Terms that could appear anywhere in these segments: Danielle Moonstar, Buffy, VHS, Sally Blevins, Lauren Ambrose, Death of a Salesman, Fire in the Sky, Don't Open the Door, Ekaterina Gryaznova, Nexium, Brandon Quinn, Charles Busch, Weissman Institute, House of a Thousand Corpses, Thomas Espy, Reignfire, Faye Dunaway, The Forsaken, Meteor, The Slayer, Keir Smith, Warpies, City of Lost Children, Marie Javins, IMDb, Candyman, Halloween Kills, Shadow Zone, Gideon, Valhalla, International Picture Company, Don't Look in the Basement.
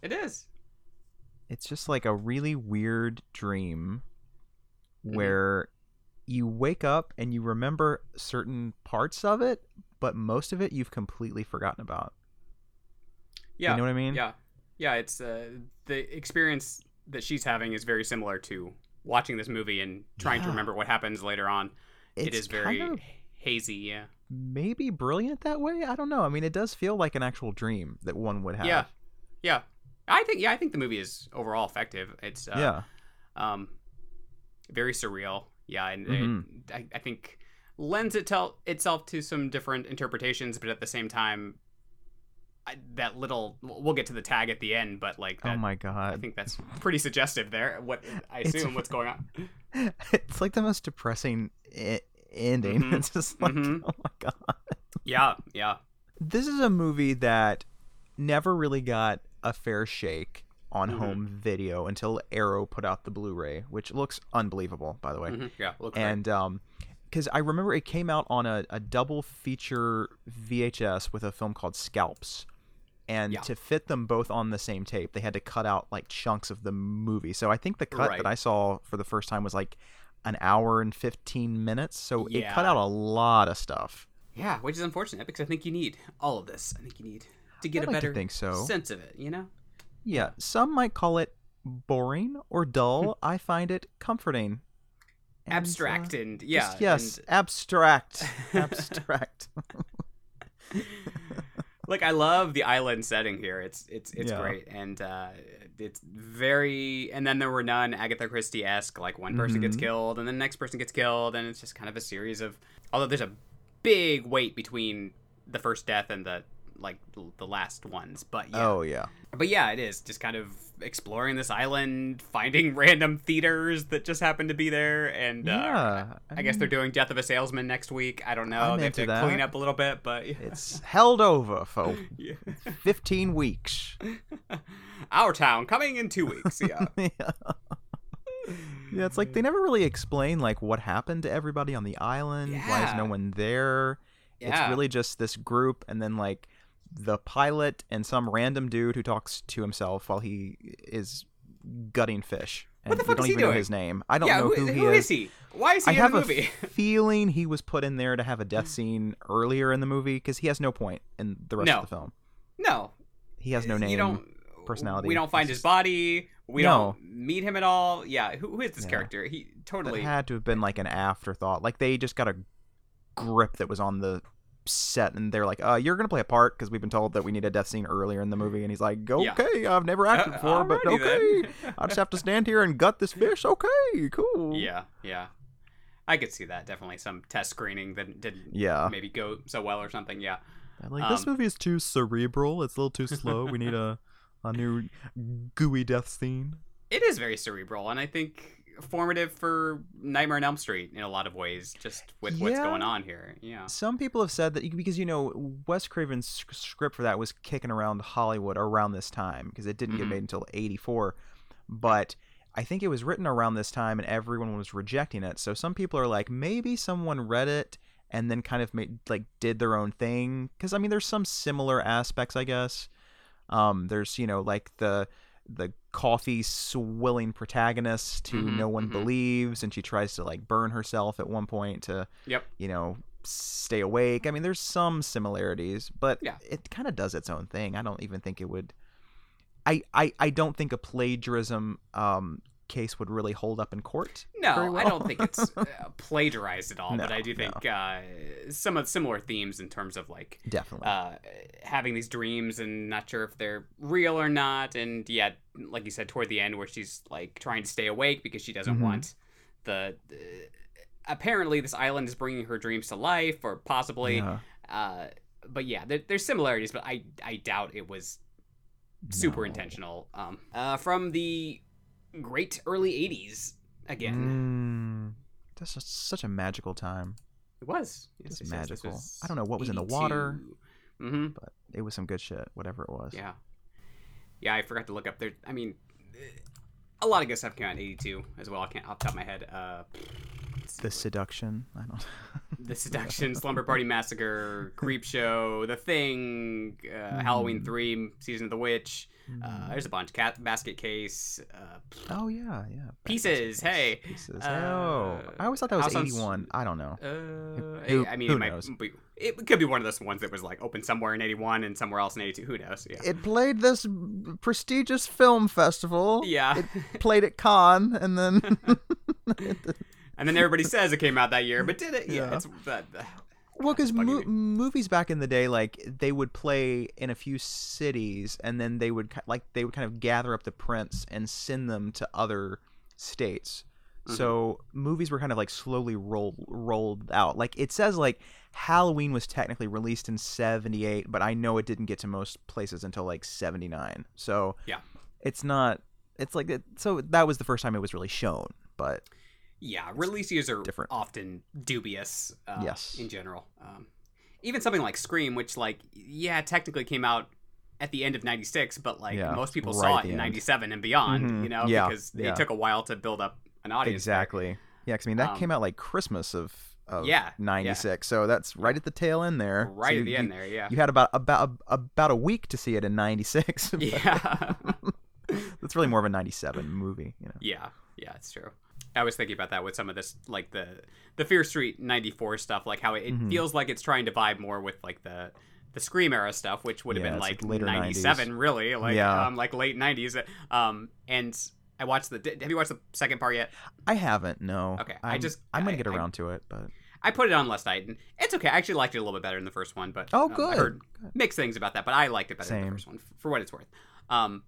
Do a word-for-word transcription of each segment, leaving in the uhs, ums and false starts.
It is. It's just like a really weird dream where mm-hmm. you wake up and you remember certain parts of it, but most of it you've completely forgotten about. Yeah. You know what I mean? Yeah. Yeah, it's uh, the experience that she's having is very similar to watching this movie and trying yeah. to remember what happens later on. It's it is very kind of hazy, yeah. Maybe brilliant that way? I don't know. I mean, it does feel like an actual dream that one would have. Yeah. Yeah. I think yeah, I think the movie is overall effective. It's uh, yeah, um, very surreal. Yeah, and mm-hmm. it, I, I think lends itself itself to some different interpretations, but at the same time, I, that little we'll get to the tag at the end, but like that, oh my god, I think that's pretty suggestive there. What I assume what's going on. It's like the most depressing I- ending. Mm-hmm. It's just like mm-hmm. oh my god. Yeah, yeah. This is a movie that never really got a fair shake on mm-hmm. home video until Arrow put out the Blu-ray, which looks unbelievable, by the way. Mm-hmm. Yeah, looks and great. um, because I remember it came out on a, a double feature V H S with a film called Scalps, and yeah. to fit them both on the same tape, they had to cut out like chunks of the movie. So I think the cut right. that I saw for the first time was like an hour and fifteen minutes. So yeah. it cut out a lot of stuff. Yeah, which is unfortunate because I think you need all of this. I think you need. To get I a like better think so. sense of it, you know? Yeah, some might call it boring or dull. I find it comforting. And, abstract uh, and, yeah. Just, yes, and... abstract. Abstract. Like, I love the island setting here. It's it's it's yeah. great. And uh, it's very... And then there were none Agatha Christie-esque. Like, one person mm-hmm. gets killed, and then the next person gets killed, and it's just kind of a series of... Although there's a big weight between the first death and the... like the last ones, but yeah. oh yeah but yeah it is just kind of exploring this island, finding random theaters that just happen to be there, and yeah, uh, I, I mean, guess they're doing Death of a Salesman next week. I don't know, I'm they have to that. clean up a little bit, but yeah. it's held over for yeah. fifteen weeks. Our Town coming in two weeks. Yeah. yeah yeah it's like they never really explain like what happened to everybody on the island. yeah. Why is no one there? yeah. It's really just this group, and then like the pilot and some random dude who talks to himself while he is gutting fish. And what the fuck don't is he even doing? Know his name. I don't yeah, know who, who he who is. is he? Why is he I in have the movie? A feeling he was put in there to have a death scene earlier in the movie because he has no point in the rest no. of the film. No, he has no name. You don't, personality. We don't find his body. We no. don't meet him at all. Yeah, who, who is this yeah. character? He totally that had to have been like an afterthought. Like they just got a grip that was on the set and they're like, uh you're gonna play a part because we've been told that we need a death scene earlier in the movie, and he's like, okay, yeah. I've never acted before, uh, but okay. I just have to stand here and gut this fish. Okay, cool. Yeah, yeah, I could see that. Definitely some test screening that didn't yeah maybe go so well or something. Yeah, I'm like, this um, movie is too cerebral, it's a little too slow. We need a a new gooey death scene. It is very cerebral, and I think formative for Nightmare on Elm Street in a lot of ways, just with yeah. what's going on here. Yeah. Some people have said that because, you know, Wes Craven's script for that was kicking around Hollywood around this time because it didn't mm-hmm. get made until eighty-four. But I think it was written around this time and everyone was rejecting it. So some people are like, maybe someone read it and then kind of made, like did their own thing. Because, I mean, there's some similar aspects, I guess. Um, there's, you know, like the the coffee swilling protagonist who mm-hmm, no one mm-hmm. believes, and she tries to like burn herself at one point to yep. you know, stay awake. I mean, there's some similarities, but yeah. it kind of does its own thing. I don't even think it would I, I, I don't think a plagiarism um case would really hold up in court. No, well. I don't think it's uh, plagiarized at all, no, but I do think no. uh, some of the similar themes in terms of like definitely uh, having these dreams and not sure if they're real or not, and yeah, like you said, toward the end where she's like trying to stay awake because she doesn't mm-hmm. want the uh, apparently this island is bringing her dreams to life, or possibly yeah. uh, but yeah, there, there's similarities, but I, I doubt it was super no. intentional. Um, uh, from the great early eighties again. Mm, that's such a magical time. It was. It's yes, magical. Yes, was I don't know what was eighty-two. In the water, mm-hmm. but it was some good shit, whatever it was. Yeah. Yeah, I forgot to look up there. I mean, a lot of good stuff came out in eighty-two as well. I can't off the top of my head. Uh, the Seduction. I don't The Seduction, Slumber Party Massacre, Creep Show, The Thing, uh, mm. Halloween three, Season of the Witch. Mm. Uh, there's a bunch. Cat Basket Case. Uh, oh, yeah, yeah. Basket Pieces, case. hey. Pieces. Uh, oh, I always thought that was eighty-one. On... I don't know. Uh, who, I mean, who it, might be, it could be one of those ones that was like open somewhere in eighty-one and somewhere else in eighty-two. Who knows? Yeah. It played this prestigious film festival. Yeah. It played at Cannes, and then... And then everybody says it came out that year, but did it? Yeah. yeah. It's, uh, well, because mo- movies back in the day, like they would play in a few cities, and then they would like they would kind of gather up the prints and send them to other states. Mm-hmm. So movies were kind of like slowly rolled rolled out. Like it says, like Halloween was technically released in seventy-eight, but I know it didn't get to most places until like seventy-nine. So yeah, it's not. It's like it, so that was the first time it was really shown, but. Yeah, release years are different. Often dubious uh, yes. in general. Um, even something like Scream, which, like, yeah, technically came out at the end of ninety-six, but, like, yeah, most people right saw it in end. ninety-seven and beyond, mm-hmm. you know, yeah, because yeah. it took a while to build up an audience. Exactly. There. Yeah, because, I mean, that um, came out, like, Christmas of, of yeah, ninety-six, yeah. so that's right at the tail end there. Right so you, at the end you, there, yeah. You had about about about a week to see it in ninety-six. But... Yeah. That's really more of a ninety-seven movie, you know. Yeah, yeah, it's true. I was thinking about that with some of this, like the the Fear Street ninety-four stuff, like how it, it mm-hmm. feels like it's trying to vibe more with like the the Scream era stuff, which would have yeah, been like, like ninety-seven, nineties. Really, like yeah. um, like late nineties. Um, and I watched the. Have you watched the second part yet? I haven't. No. Okay. I'm, I just. I'm gonna I, get around I, to it, but I put it on last night, and it's okay. I actually liked it a little bit better than the first one, but oh, um, good. I heard good. mixed things about that, but I liked it better Same. than the first one, for what it's worth. Um.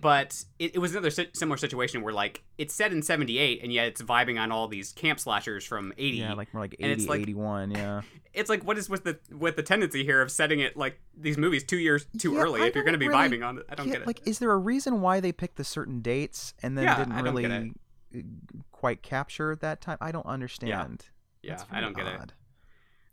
But it, it was another similar situation where, like, it's set in seventy-eight, and yet it's vibing on all these camp slashers from eighty. Yeah, like more like eighty, like, eighty-one, yeah. It's like, what is with the with the tendency here of setting it, like, these movies two years too yeah, early I if you're going to be really, vibing on it? I don't yeah, get it. Like, is there a reason why they picked the certain dates and then yeah, didn't really quite capture that time? I don't understand. Yeah, yeah I don't odd. get it.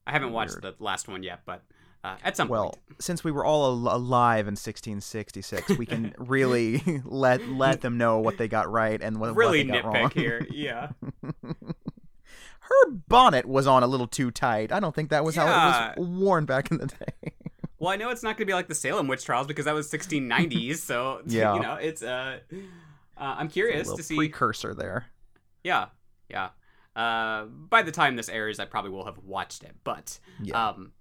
I haven't Weird. watched the last one yet, but... Uh, at some well, point. Well, since we were all al- alive in sixteen sixty-six, we can really let let them know what they got right and what, really what they got wrong. Really nitpick here, yeah. Her bonnet was on a little too tight. I don't think that was yeah. how it was worn back in the day. Well, I know it's not going to be like the Salem witch trials because that was sixteen nineties, so yeah. you know, it's uh, uh I'm curious it's a to see precursor there. Yeah. Yeah. Uh by the time this airs, I probably will have watched it, but yeah. um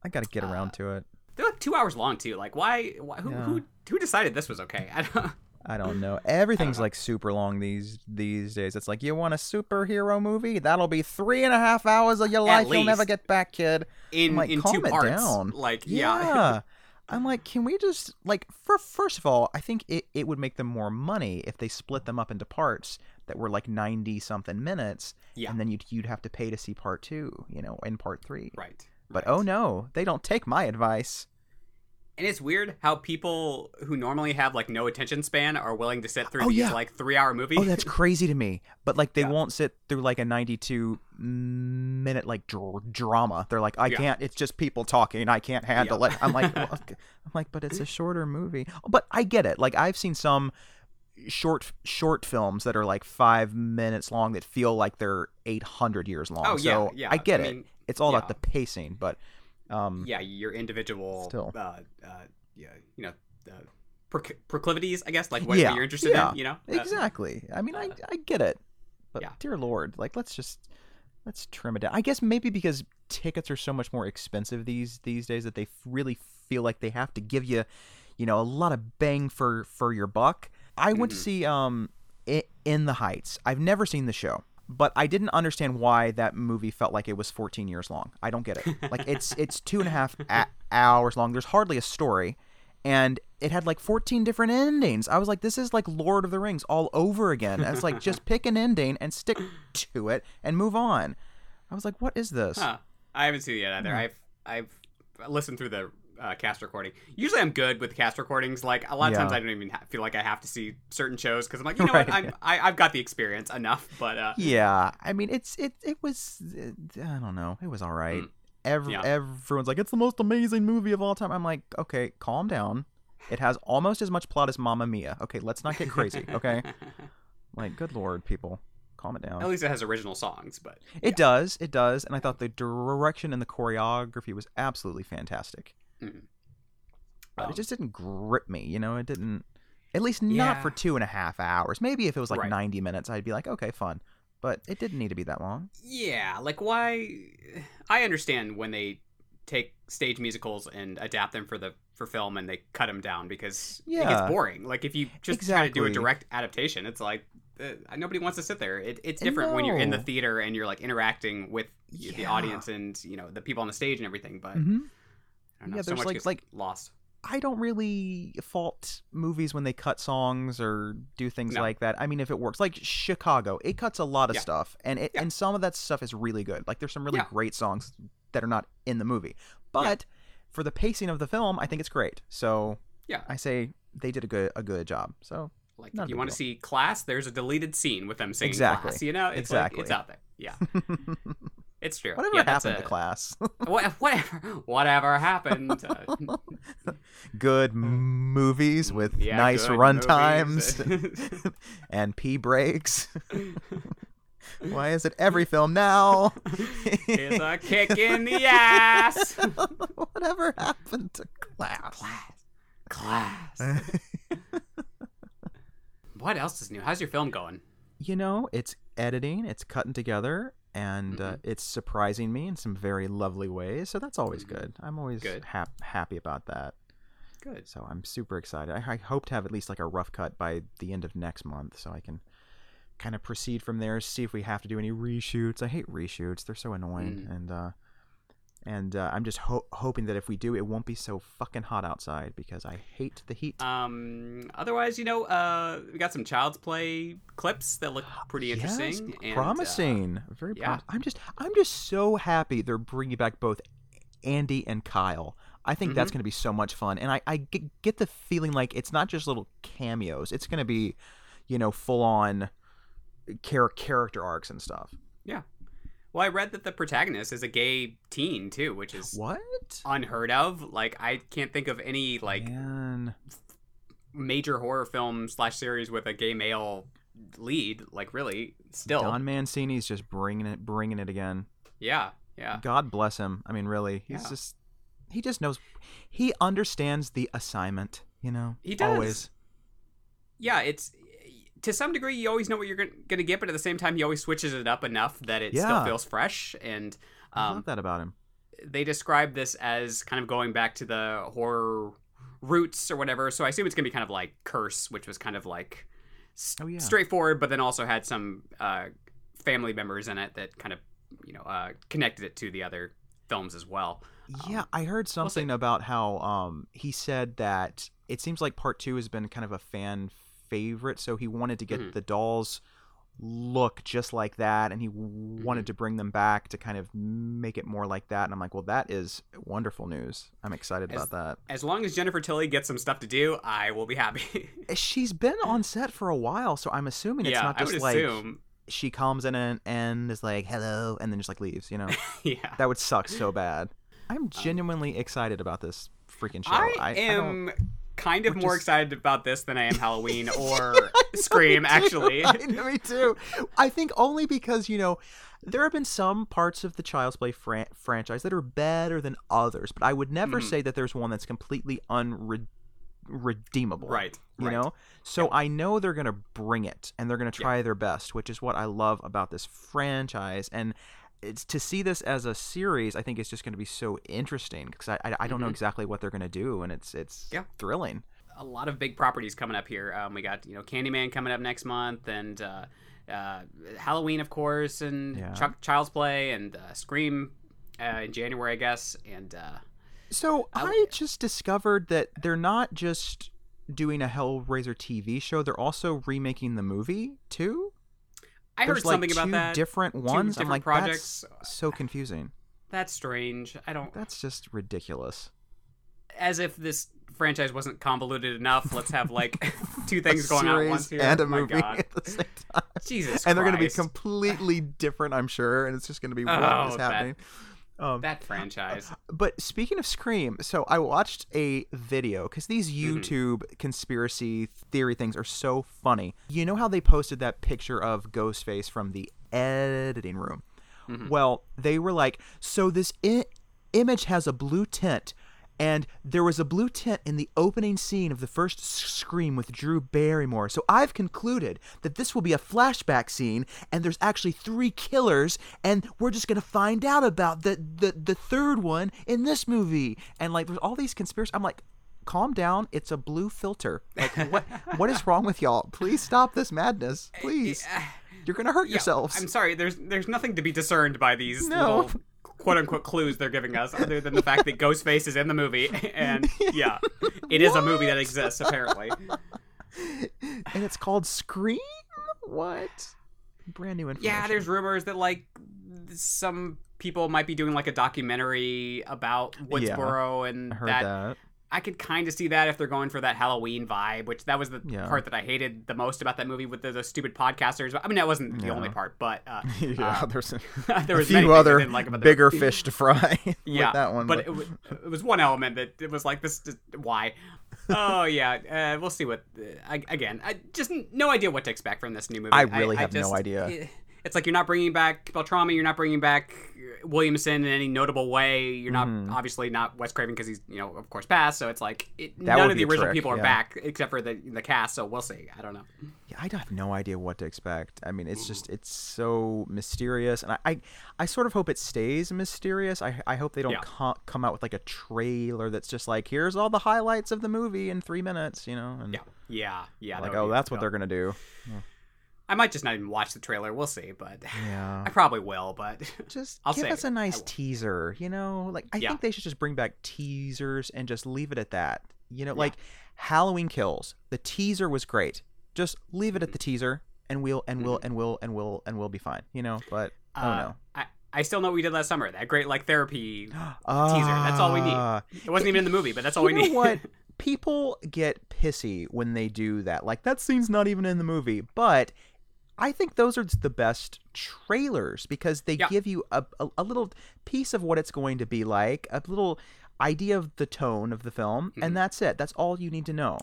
I gotta get around uh, to it. They're like two hours long too. Like, why? why who, yeah. who who decided this was okay? I don't. I don't know. Everything's don't know. like super long these these days. It's like you want a superhero movie? That'll be three and a half hours of your At life. Least. You'll never get back, kid. In I'm like, in calm two it parts. Down. Like yeah. yeah. I'm like, can we just like? For first of all, I think it, it would make them more money if they split them up into parts that were like ninety something minutes. Yeah. And then you'd you'd have to pay to see part two, you know, and part three. Right. But right. oh no, they don't take my advice. And it's weird how people who normally have like no attention span are willing to sit through oh, these yeah. like three hour movies. Oh, that's crazy to me. But like they yeah. won't sit through like a ninety-two minute like dr- drama. They're like, I yeah. can't. It's just people talking. I can't handle yeah. it. I'm like, well, I'm like, but it's a shorter movie. But I get it. Like I've seen some short short films that are like five minutes long that feel like they're eight hundred years long. Oh, yeah, so yeah. I get I it. Mean, It's all yeah. about the pacing, but um, yeah, your individual, still. Uh, uh, yeah, you know, uh, proc- proclivities, I guess, like what yeah. you're interested yeah. in, you know, uh, exactly. I mean, uh, I I get it, but yeah. dear Lord, like let's just let's trim it down. I guess maybe because tickets are so much more expensive these these days that they really feel like they have to give you, you know, a lot of bang for for your buck. I mm-hmm. went to see um In the Heights. I've never seen the show. But I didn't understand why that movie felt like it was fourteen years long. I don't get it. Like it's it's two and a half a- hours long. There's hardly a story, and it had like fourteen different endings. I was like, this is like Lord of the Rings all over again. And it's like just pick an ending and stick to it and move on. I was like, what is this? Huh. I haven't seen it yet either. Mm. I've I've listened through the uh, cast recording. Usually I'm good with cast recordings. Like a lot of yeah. times I don't even ha- feel like I have to see certain shows because I'm like, you know right. what, I'm, I, I've got the experience enough. But uh, yeah, I mean, it's it it was it, I don't know, it was all right. Mm. Every, yeah. Everyone's like, it's the most amazing movie of all time. I'm like, okay, calm down. It has almost as much plot as Mamma Mia. Okay, let's not get crazy. Okay, like good lord, people. Calm it down. At least it has original songs, but it yeah. does, it does, and I thought the direction and the choreography was absolutely fantastic. Mm-hmm. But um, it just didn't grip me, you know. It didn't, at least not yeah. for two and a half hours. Maybe if it was like right. ninety minutes, I'd be like, okay, fun. But it didn't need to be that long. Yeah, like why? I understand when they take stage musicals and adapt them for the for film and they cut them down because yeah. it gets boring. Like if you just exactly. try to do a direct adaptation, it's like. Uh, nobody wants to sit there. It, it's different no. when you're in the theater and you're like interacting with yeah. the audience and you know the people on the stage and everything. But mm-hmm. I don't know, yeah, so much like, gets like lost. I don't really fault movies when they cut songs or do things no. like that. I mean, if it works, like Chicago, it cuts a lot of yeah. stuff, and it yeah. and some of that stuff is really good. Like there's some really yeah. great songs that are not in the movie, but yeah. for the pacing of the film, I think it's great. So yeah, I say they did a good a good job. So. Like if you want to see Class, there's a deleted scene with them singing exactly. Class. You know, it's exactly. like, it's out there. Yeah. It's true. Whatever yeah, happened a, to Class? whatever, whatever happened. To... Good movies with yeah, nice run times and pee breaks. Why is it every film now? It's a kick in the ass. Whatever happened to Class? Class. Class. What else is new? How's your film going? You know, it's editing, it's cutting together, and mm-hmm. uh, it's surprising me in some very lovely ways. So that's always mm-hmm. good. I'm always good. Ha- happy about that. Good. So I'm super excited. I-, I hope to have at least like a rough cut by the end of next month so I can kind of proceed from there, see if we have to do any reshoots. I hate reshoots. They're so annoying. Mm. And uh, and uh, I'm just ho- hoping that if we do, it won't be so fucking hot outside because I hate the heat. Um, otherwise, you know, uh, we got some Child's Play clips that look pretty yes, interesting, and promising. Uh, Very. Prom- yeah. I'm just, I'm just so happy they're bringing back both Andy and Kyle. I think mm-hmm. that's going to be so much fun, and I, I get the feeling like it's not just little cameos. It's going to be, you know, full on char- character arcs and stuff. Yeah. Well, I read that the protagonist is a gay teen too, which is what unheard of. Like, I can't think of any like Man. major horror film slash series with a gay male lead. Like, really, still Don Mancini's just bringing it, bringing it again. Yeah, yeah. God bless him. I mean, really, he's yeah. just he just knows, he understands the assignment. You know, he does. Always. Yeah, it's. To some degree, you always know what you're going to get, but at the same time, he always switches it up enough that it yeah. still feels fresh. And um, I love that about him. They describe this as kind of going back to the horror roots or whatever. So I assume it's going to be kind of like Curse, which was kind of like st- oh, yeah. straightforward, but then also had some uh, family members in it that kind of, you know, uh, connected it to the other films as well. Yeah, um, I heard something we'll about how um, he said that it seems like part two has been kind of a fan favorite, so he wanted to get mm-hmm. the dolls look just like that, and he mm-hmm. wanted to bring them back to kind of make it more like that. And I'm like, well, that is wonderful news. I'm excited as, about that. As long as Jennifer Tilly gets some stuff to do, I will be happy. She's been on set for a while, so I'm assuming it's yeah, not just like assume. She comes in and, and is like, hello, and then just like leaves, you know. Yeah, that would suck so bad. I'm genuinely um, excited about this freaking show. I, I am I kind of We're more just... excited about this than I am Halloween or yeah, Scream, actually. I know, me too. I think only because, you know, there have been some parts of the Child's Play fran- franchise that are better than others, but I would never mm-hmm. say that there's one that's completely unredeemable. Right. You right. know? So yeah. I know they're going to bring it, and they're going to try yeah. their best, which is what I love about this franchise. And it's to see this as a series, I think it's just going to be so interesting because I, I, I don't mm-hmm. know exactly what they're going to do, and it's it's yeah. thrilling. A lot of big properties coming up here. Um, we got, you know, Candyman coming up next month, and uh, uh, Halloween, of course, and yeah. Ch- Child's Play, and uh, Scream uh, in January, I guess. And uh, so I, I just discovered that they're not just doing a Hellraiser T V show; they're also remaking the movie too. I There's heard like something two about that. Different ones. Two different I'm like, projects. That's so confusing. That's strange. I don't. That's just ridiculous. as if this franchise wasn't convoluted enough, let's have like two things going on at once here. And a oh movie at the same time. Jesus Christ. And they're going to be completely different, I'm sure, and it's just going to be what oh, is happening. That, um, that franchise. But speaking of Scream, so I watched a video, because these YouTube mm-hmm. conspiracy theory things are so funny. You know how they posted that picture of Ghostface from the editing room? Mm-hmm. Well, they were like, so this I- image has a blue tint, and there was a blue tint in the opening scene of the first Scream with Drew Barrymore. So I've concluded that this will be a flashback scene, and there's actually three killers, and we're just going to find out about the, the, the third one in this movie. And, like, there's all these conspiracies. I'm like, calm down. It's a blue filter. Like, what? What is wrong with y'all? Please stop this madness. Please. You're going to hurt yeah, yourselves. I'm sorry. There's, there's nothing to be discerned by these no. little... quote-unquote clues they're giving us, other than the fact that Ghostface is in the movie, and yeah, it is a movie that exists, apparently. And it's called Scream? What? Brand new information. Yeah, there's rumors that, like, some people might be doing, like, a documentary about Woodsboro, yeah, and I heard that... that. I could kind of see that if they're going for that Halloween vibe, which that was the yeah. part that I hated the most about that movie with the, the stupid podcasters. I mean, that wasn't the yeah. only part, but uh, yeah, uh, there's a, there was a few other like bigger the... fish to fry. Yeah, with that one, but, but... It, was, it was one element that it was like this. Just, why? Oh yeah, uh, we'll see what. Uh, I, again, I just no idea what to expect from this new movie. I really I, have I just, no idea. It, It's like you're not bringing back Beltrami, you're not bringing back Williamson in any notable way. You're not mm. obviously not Wes Craven because he's, you know, of course passed. So it's like it, none of the original trick, people yeah. are back except for the the cast. So we'll see. I don't know. Yeah, I have no idea what to expect. I mean, it's just it's so mysterious, and I I, I sort of hope it stays mysterious. I I hope they don't yeah. com- come out with like a trailer that's just like here's all the highlights of the movie in three minutes, you know? And yeah, yeah, yeah. Like oh, that's what they're gonna do. Yeah. I might just not even watch the trailer. We'll see, but yeah. I probably will. But just I'll give us a nice teaser, you know. Like I yeah. think they should just bring back teasers and just leave it at that. You know, yeah. like Halloween Kills. The teaser was great. Just leave it at the teaser, and we'll and we'll and we'll and we'll and we'll be fine. You know, but I don't uh, know. I- I still know what we did last summer. That great, like, therapy uh, teaser. That's all we need. It wasn't even in the movie, but that's all we need. You know what? People get pissy when they do that. Like, that scene's not even in the movie. But I think those are the best trailers because they yeah. give you a, a, a little piece of what it's going to be like, a little idea of the tone of the film, mm-hmm. and that's it. That's all you need to know.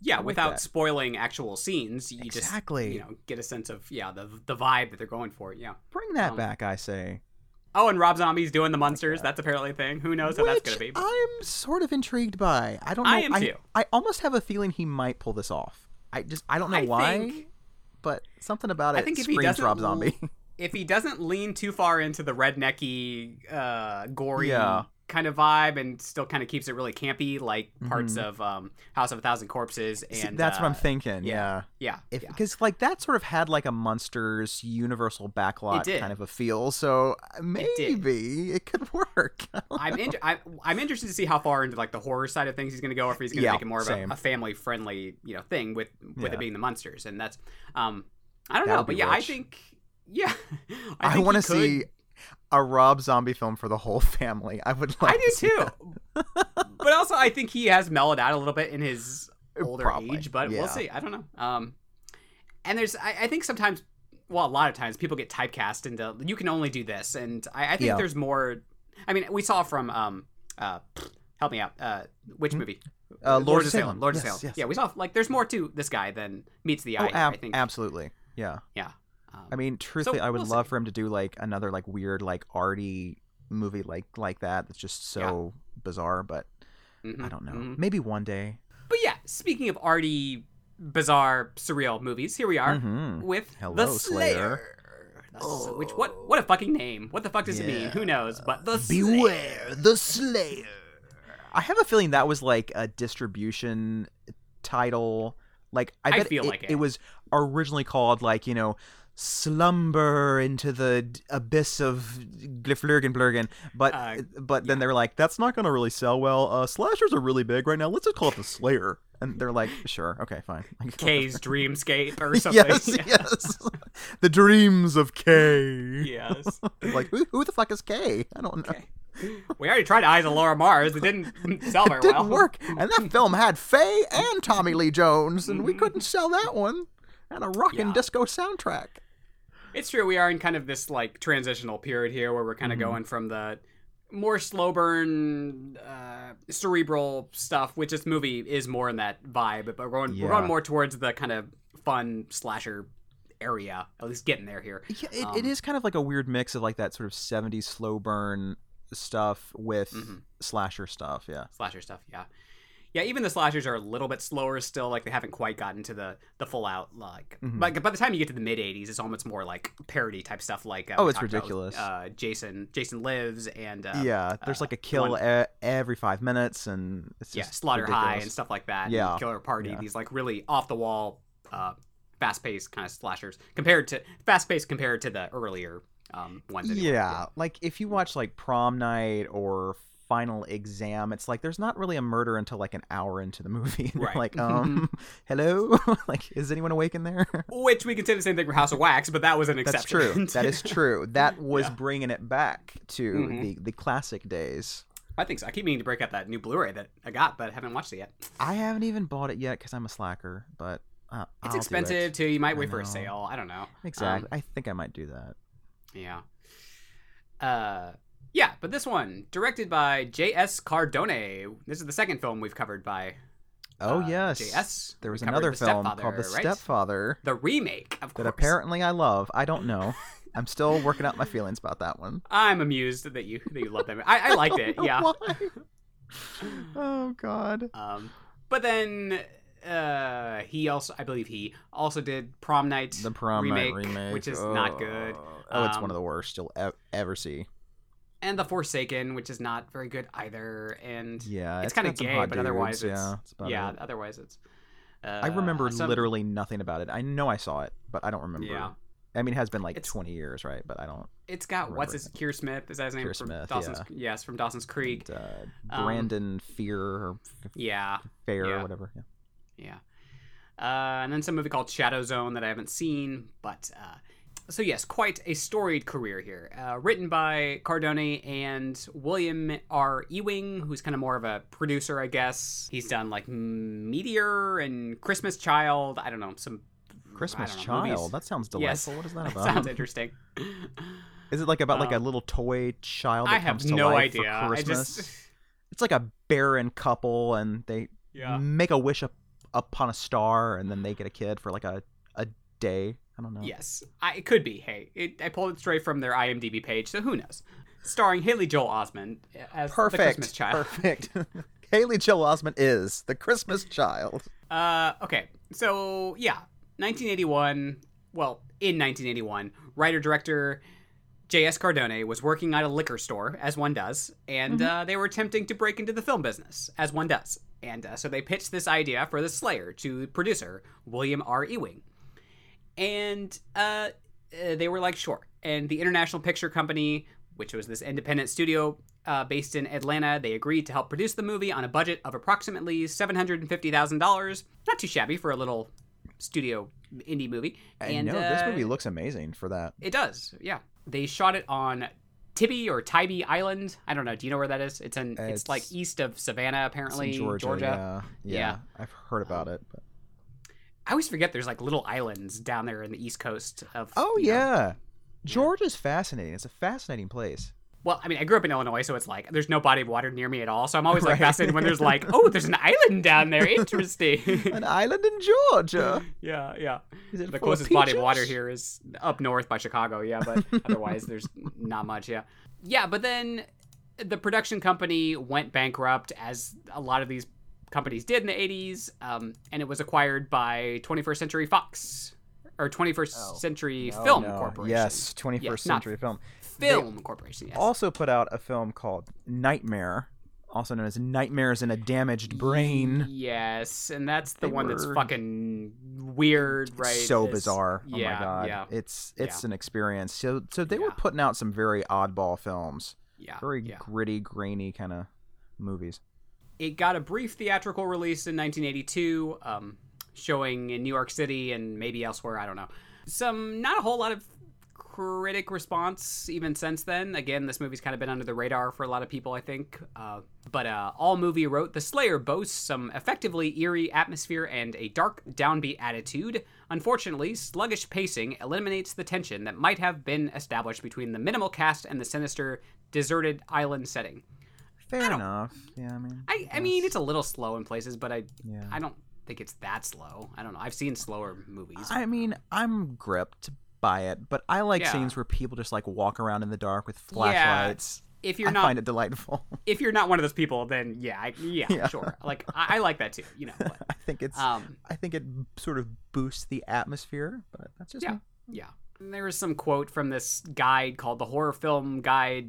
Yeah, without that. Spoiling actual scenes, you exactly. just you know get a sense of yeah the the vibe that they're going for. Yeah, bring that um, back, I say. Oh, and Rob Zombie's doing The Munsters. That's apparently a thing. Who knows Which how that's going to be? But... I'm sort of intrigued by. I don't know. I am I, too. I almost have a feeling he might pull this off. I just I don't know I why, think, but something about it. I think if he doesn't Rob Zombie, if he doesn't lean too far into the rednecky, uh, gory. Yeah. kind of vibe and still kind of keeps it really campy like parts mm-hmm. of um House of a Thousand Corpses and See, that's uh, what I'm thinking yeah yeah because yeah. like that sort of had like a Munsters Universal backlot kind of a feel so maybe it, it could work. I'm in, I, I'm interested to see how far into like the horror side of things he's gonna go or if he's gonna yeah, make it more of a, a family friendly you know thing with with yeah. it being the Munsters and that's um I don't That'll know but yeah rich. I think yeah I, I want to see a Rob Zombie film for the whole family. I would like I do to see too. But also I think he has mellowed out a little bit in his older Probably. age, but yeah. we'll see. I don't know. Um, and there's I, I think sometimes well a lot of times people get typecast into you can only do this and I, I think yeah. there's more I mean we saw from um uh help me out uh which mm-hmm. movie? Uh, Lord, Lord of Salem. Salem. Lord yes, of Salem. Yes. Yeah, we saw like there's more to this guy than meets the eye. Oh, ab- I think absolutely. Yeah. Yeah. I mean, truthfully, so, I would we'll love see. for him to do like another like weird like arty movie like like that. That's just so yeah. bizarre, but mm-hmm, I don't know. Mm-hmm. Maybe one day. But yeah, speaking of arty, bizarre, surreal movies, here we are mm-hmm. with Hello, The Slayer. Slayer. Oh. Which what what a fucking name. What the fuck does yeah. it mean? Who knows? But the Beware Slayer. The Slayer. I have a feeling that was like a distribution title. Like I, I bet feel it, like it. it was originally called like, you know, Slumber into the abyss of Gliflurgenblurgen, but uh, but then yeah. they were like, that's not going to really sell well. Uh, slashers are really big right now. Let's just call it The Slayer. And they're like, sure, okay, fine. K's Dreamscape or something. Yes, yeah. yes. The dreams of K. Yes. Like, who, who the fuck is K? I don't know. Okay. We already tried Eyes of Laura Mars. It didn't sell very well. It didn't well. work. And that film had Faye and Tommy Lee Jones, and we couldn't sell that one. And a rockin' yeah. disco soundtrack. It's true. We are in kind of this, like, transitional period here where we're kind of mm-hmm. going from the more slow burn, uh, cerebral stuff, which this movie is more in that vibe, but we're going, yeah. we're going more towards the kind of fun slasher area, at least getting there here. Yeah, it, um, it is kind of like a weird mix of, like, that sort of seventies slow burn stuff with mm-hmm. slasher stuff, yeah. Slasher stuff, yeah. Yeah, even the slashers are a little bit slower still. Like, they haven't quite gotten to the, the full-out, like... Mm-hmm. Like, by the time you get to the mid-eighties, it's almost more, like, parody-type stuff. Like uh, Oh, it's ridiculous. About, uh, Jason Jason Lives and... Uh, yeah, there's, uh, like, a kill one, e- every five minutes, and it's just Yeah, Slaughter ridiculous. High and stuff like that. Yeah. And Killer Party, yeah. these, like, really off-the-wall, uh, fast-paced kind of slashers. Compared to... Fast-paced compared to the earlier um, ones. Anyway. Yeah, yeah, like, if you watch, like, Prom Night or... Final Exam, it's like there's not really a murder until like an hour into the movie. Right. Like, um, hello? Like, is anyone awake in there? Which we consider the same thing for House of Wax, but that was an exception. That's true. That is true. That was yeah. bringing it back to mm-hmm. the, the classic days. I think so. I keep meaning to break out that new Blu-ray that I got, but I haven't watched it yet. I haven't even bought it yet because I'm a slacker, but uh, It's I'll expensive, it. too. You might wait for a sale. I don't know. Exactly. Um, I think I might do that. Yeah. Uh... Yeah, but this one, directed by J S. Cardone. This is the second film we've covered by uh, Oh, yes. J S. There was another the film called The right? Stepfather. The remake, of course. That apparently I love. I don't know. I'm still working out my feelings about that one. I'm amused that you that you love that movie. I, I liked I it, yeah. Why? Oh, God. Um, but then... Uh, he also, I believe he also did Prom Night. The Prom remake, Night remake. Which is oh. not good. Oh, it's um, one of the worst you'll ev- ever see. And The Forsaken, which is not very good either, and yeah, it's, it's kind of gay, but dudes. otherwise it's yeah, it's about yeah it. otherwise it's. Uh, I remember some... literally nothing about it. I know I saw it, but I don't remember. Yeah. I mean, it has been like it's... twenty years, right? But I don't. It's got what's his Keir Smith? Is that his name? Keir Smith, Dawson's... yeah. Yes, from Dawson's Creek. And, uh, Brandon um, Fear, or F- yeah, Fair, yeah. or whatever. Yeah. Yeah. Uh, and then some movie called Shadow Zone that I haven't seen, but. Uh, So, yes, quite a storied career here. Uh, written by Cardone and William R. Ewing, who's kind of more of a producer, I guess. He's done, like, Meteor and Christmas Child. I don't know, some... Christmas know, Child? Movies. That sounds delightful. Yes. What is that about? That sounds interesting. Is it, like, about, like, a little toy child that I comes to no life idea. for Christmas? I just... It's like a barren couple, and they yeah. make a wish up, upon a star, and then they get a kid for, like, a, a day. I don't know. Yes, I, it could be. Hey, it, I pulled it straight from their IMDb page, so who knows? Starring Haley Joel Osment as perfect, the Christmas Child. Perfect. Haley Joel Osment is the Christmas Child. Uh, okay, so yeah, nineteen eighty-one. Well, in nineteen eighty-one, writer-director J S. Cardone was working at a liquor store, as one does, and mm-hmm. uh, they were attempting to break into the film business, as one does, and uh, so they pitched this idea for The Slayer to producer William R. Ewing. And uh, they were like, sure. And the International Picture Company, which was this independent studio uh, based in Atlanta, they agreed to help produce the movie on a budget of approximately seven hundred fifty thousand dollars. Not too shabby for a little studio indie movie. And, I know, uh, this movie looks amazing for that. It does, yeah. They shot it on Tybee or Tybee Island. I don't know. Do you know where that is? It's in. It's, it's like east of Savannah, apparently. It's in Georgia. Georgia. Yeah, yeah. yeah, I've heard about um, it, but. I always forget there's, like, little islands down there in the east coast of... Oh, yeah. Know. Georgia's yeah. fascinating. It's a fascinating place. Well, I mean, I grew up in Illinois, so it's, like, there's no body of water near me at all. So I'm always, like, right. fascinated when there's, like, oh, there's an island down there. Interesting. An island in Georgia. Yeah, yeah. Is it the closest peaches? Body of water here is up north by Chicago, yeah. But otherwise, there's not much, yeah. Yeah, but then the production company went bankrupt, as a lot of these companies did in the eighties, um, and it was acquired by twenty-first Century Fox, or twenty-first oh, Century no, Film no. Corporation. Yes, twenty-first yes, Century Film. Film they Corporation, yes. Also put out a film called Nightmare, also known as Nightmares in a Damaged Brain. Yes, and that's the they one were... that's fucking weird, it's right? so it's, bizarre. Oh yeah, my God. Yeah, it's it's yeah. an experience. So, so they yeah. were putting out some very oddball films. Yeah. Very yeah. gritty, grainy kind of movies. It got a brief theatrical release in nineteen eighty-two, um, showing in New York City and maybe elsewhere, I don't know. Some, not a whole lot of critic response even since then. Again, this movie's kind of been under the radar for a lot of people, I think. Uh, but uh, Allmovie wrote, The Slayer boasts some effectively eerie atmosphere and a dark, downbeat attitude. Unfortunately, sluggish pacing eliminates the tension that might have been established between the minimal cast and the sinister, deserted island setting. Fair enough. Yeah, I mean... I, I mean, it's a little slow in places, but I, yeah. I don't... think it's that slow. I don't know. I've seen slower movies. I mean, I'm gripped by it, but I like yeah. scenes where people just like walk around in the dark with flashlights. Yeah. If you're I not, find it delightful. If you're not one of those people, then yeah, I, yeah, yeah, sure. Like I, I like that too. You know, but, I think it's. Um, I think it sort of boosts the atmosphere, but that's just yeah, me. yeah. And there was some quote from this guide called the Horror Film Guide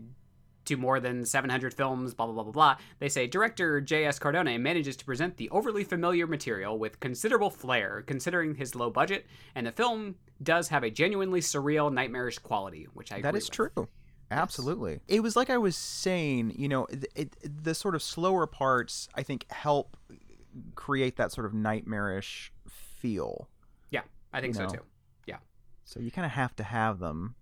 to more than seven hundred films, blah, blah, blah, blah, blah. They say, director J S Cardone manages to present the overly familiar material with considerable flair, considering his low budget, and the film does have a genuinely surreal, nightmarish quality, which I agree with. That is true. Absolutely. Yes. It was like I was saying, you know, it, it, the sort of slower parts, I think, help create that sort of nightmarish feel. Yeah, I think you know? so, too. Yeah. So you kind of have to have them.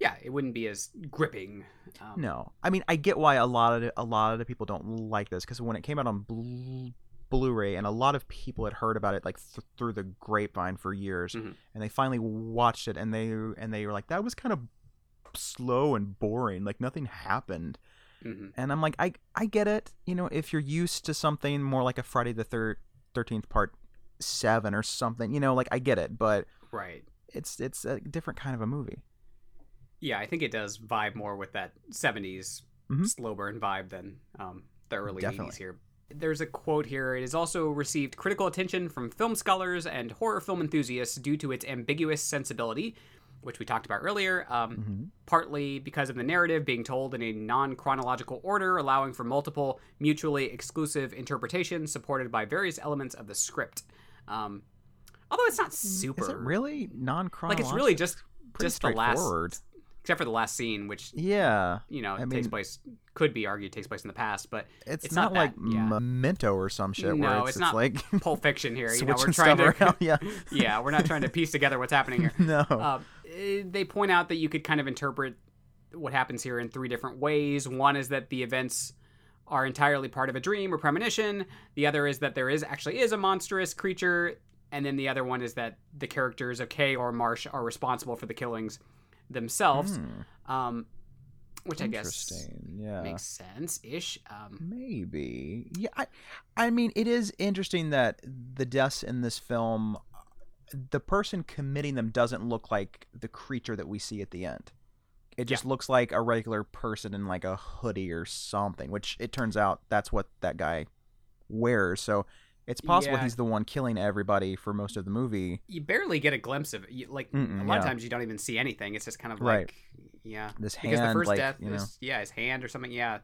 Yeah, it wouldn't be as gripping. Um, no, I mean, I get why a lot of the, a lot of the people don't like this, because when it came out on Blu- Blu-ray, and a lot of people had heard about it like th- through the grapevine for years, mm-hmm. and they finally watched it, and they and they were like, that was kind of slow and boring, like nothing happened. Mm-hmm. And I'm like, I I get it, you know, if you're used to something more like a Friday the thir- thirteenth Part Seven or something, you know, like I get it, but right, it's it's a different kind of a movie. Yeah, I think it does vibe more with that seventies mm-hmm. slow burn vibe than um, the early Definitely. eighties here. There's a quote here. It has also received critical attention from film scholars and horror film enthusiasts due to its ambiguous sensibility, which we talked about earlier, um, mm-hmm. partly because of the narrative being told in a non-chronological order, allowing for multiple mutually exclusive interpretations supported by various elements of the script. Um, although it's not super... Is it really non-chronological? Like, it's really just, just the last... Except for the last scene, which, yeah, you know, I mean, takes place, could be argued, takes place in the past, but it's, it's not, not like yeah. Memento or some shit. No, where it's, it's not it's like Pulp Fiction here. You know, we're trying to, around, yeah. yeah, we're not trying to piece together what's happening here. No. Uh, they point out that you could kind of interpret what happens here in three different ways. One is that the events are entirely part of a dream or premonition. The other is that there is actually is a monstrous creature. And then the other one is that the characters of Kay or Marsh are responsible for the killings themselves, mm. um, which I guess yeah. makes sense-ish. Um, Maybe. Yeah, I, I mean, it is interesting that the deaths in this film, the person committing them doesn't look like the creature that we see at the end. It just yeah. looks like a regular person in like a hoodie or something, which it turns out that's what that guy wears. So it's possible yeah. he's the one killing everybody for most of the movie. You barely get a glimpse of it. You, like Mm-mm, a lot yeah. of times you don't even see anything. It's just kind of like, right. yeah, this hand, because the first like, death, you know. is, yeah, his hand or something. Yeah,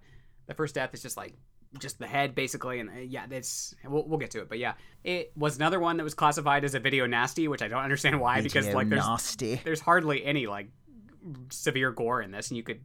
the first death is just like just the head basically, and uh, yeah, that's we'll, we'll get to it. But yeah, it was another one that was classified as a video nasty, which I don't understand why, video because like there's nasty. there's hardly any like severe gore in this, and you could.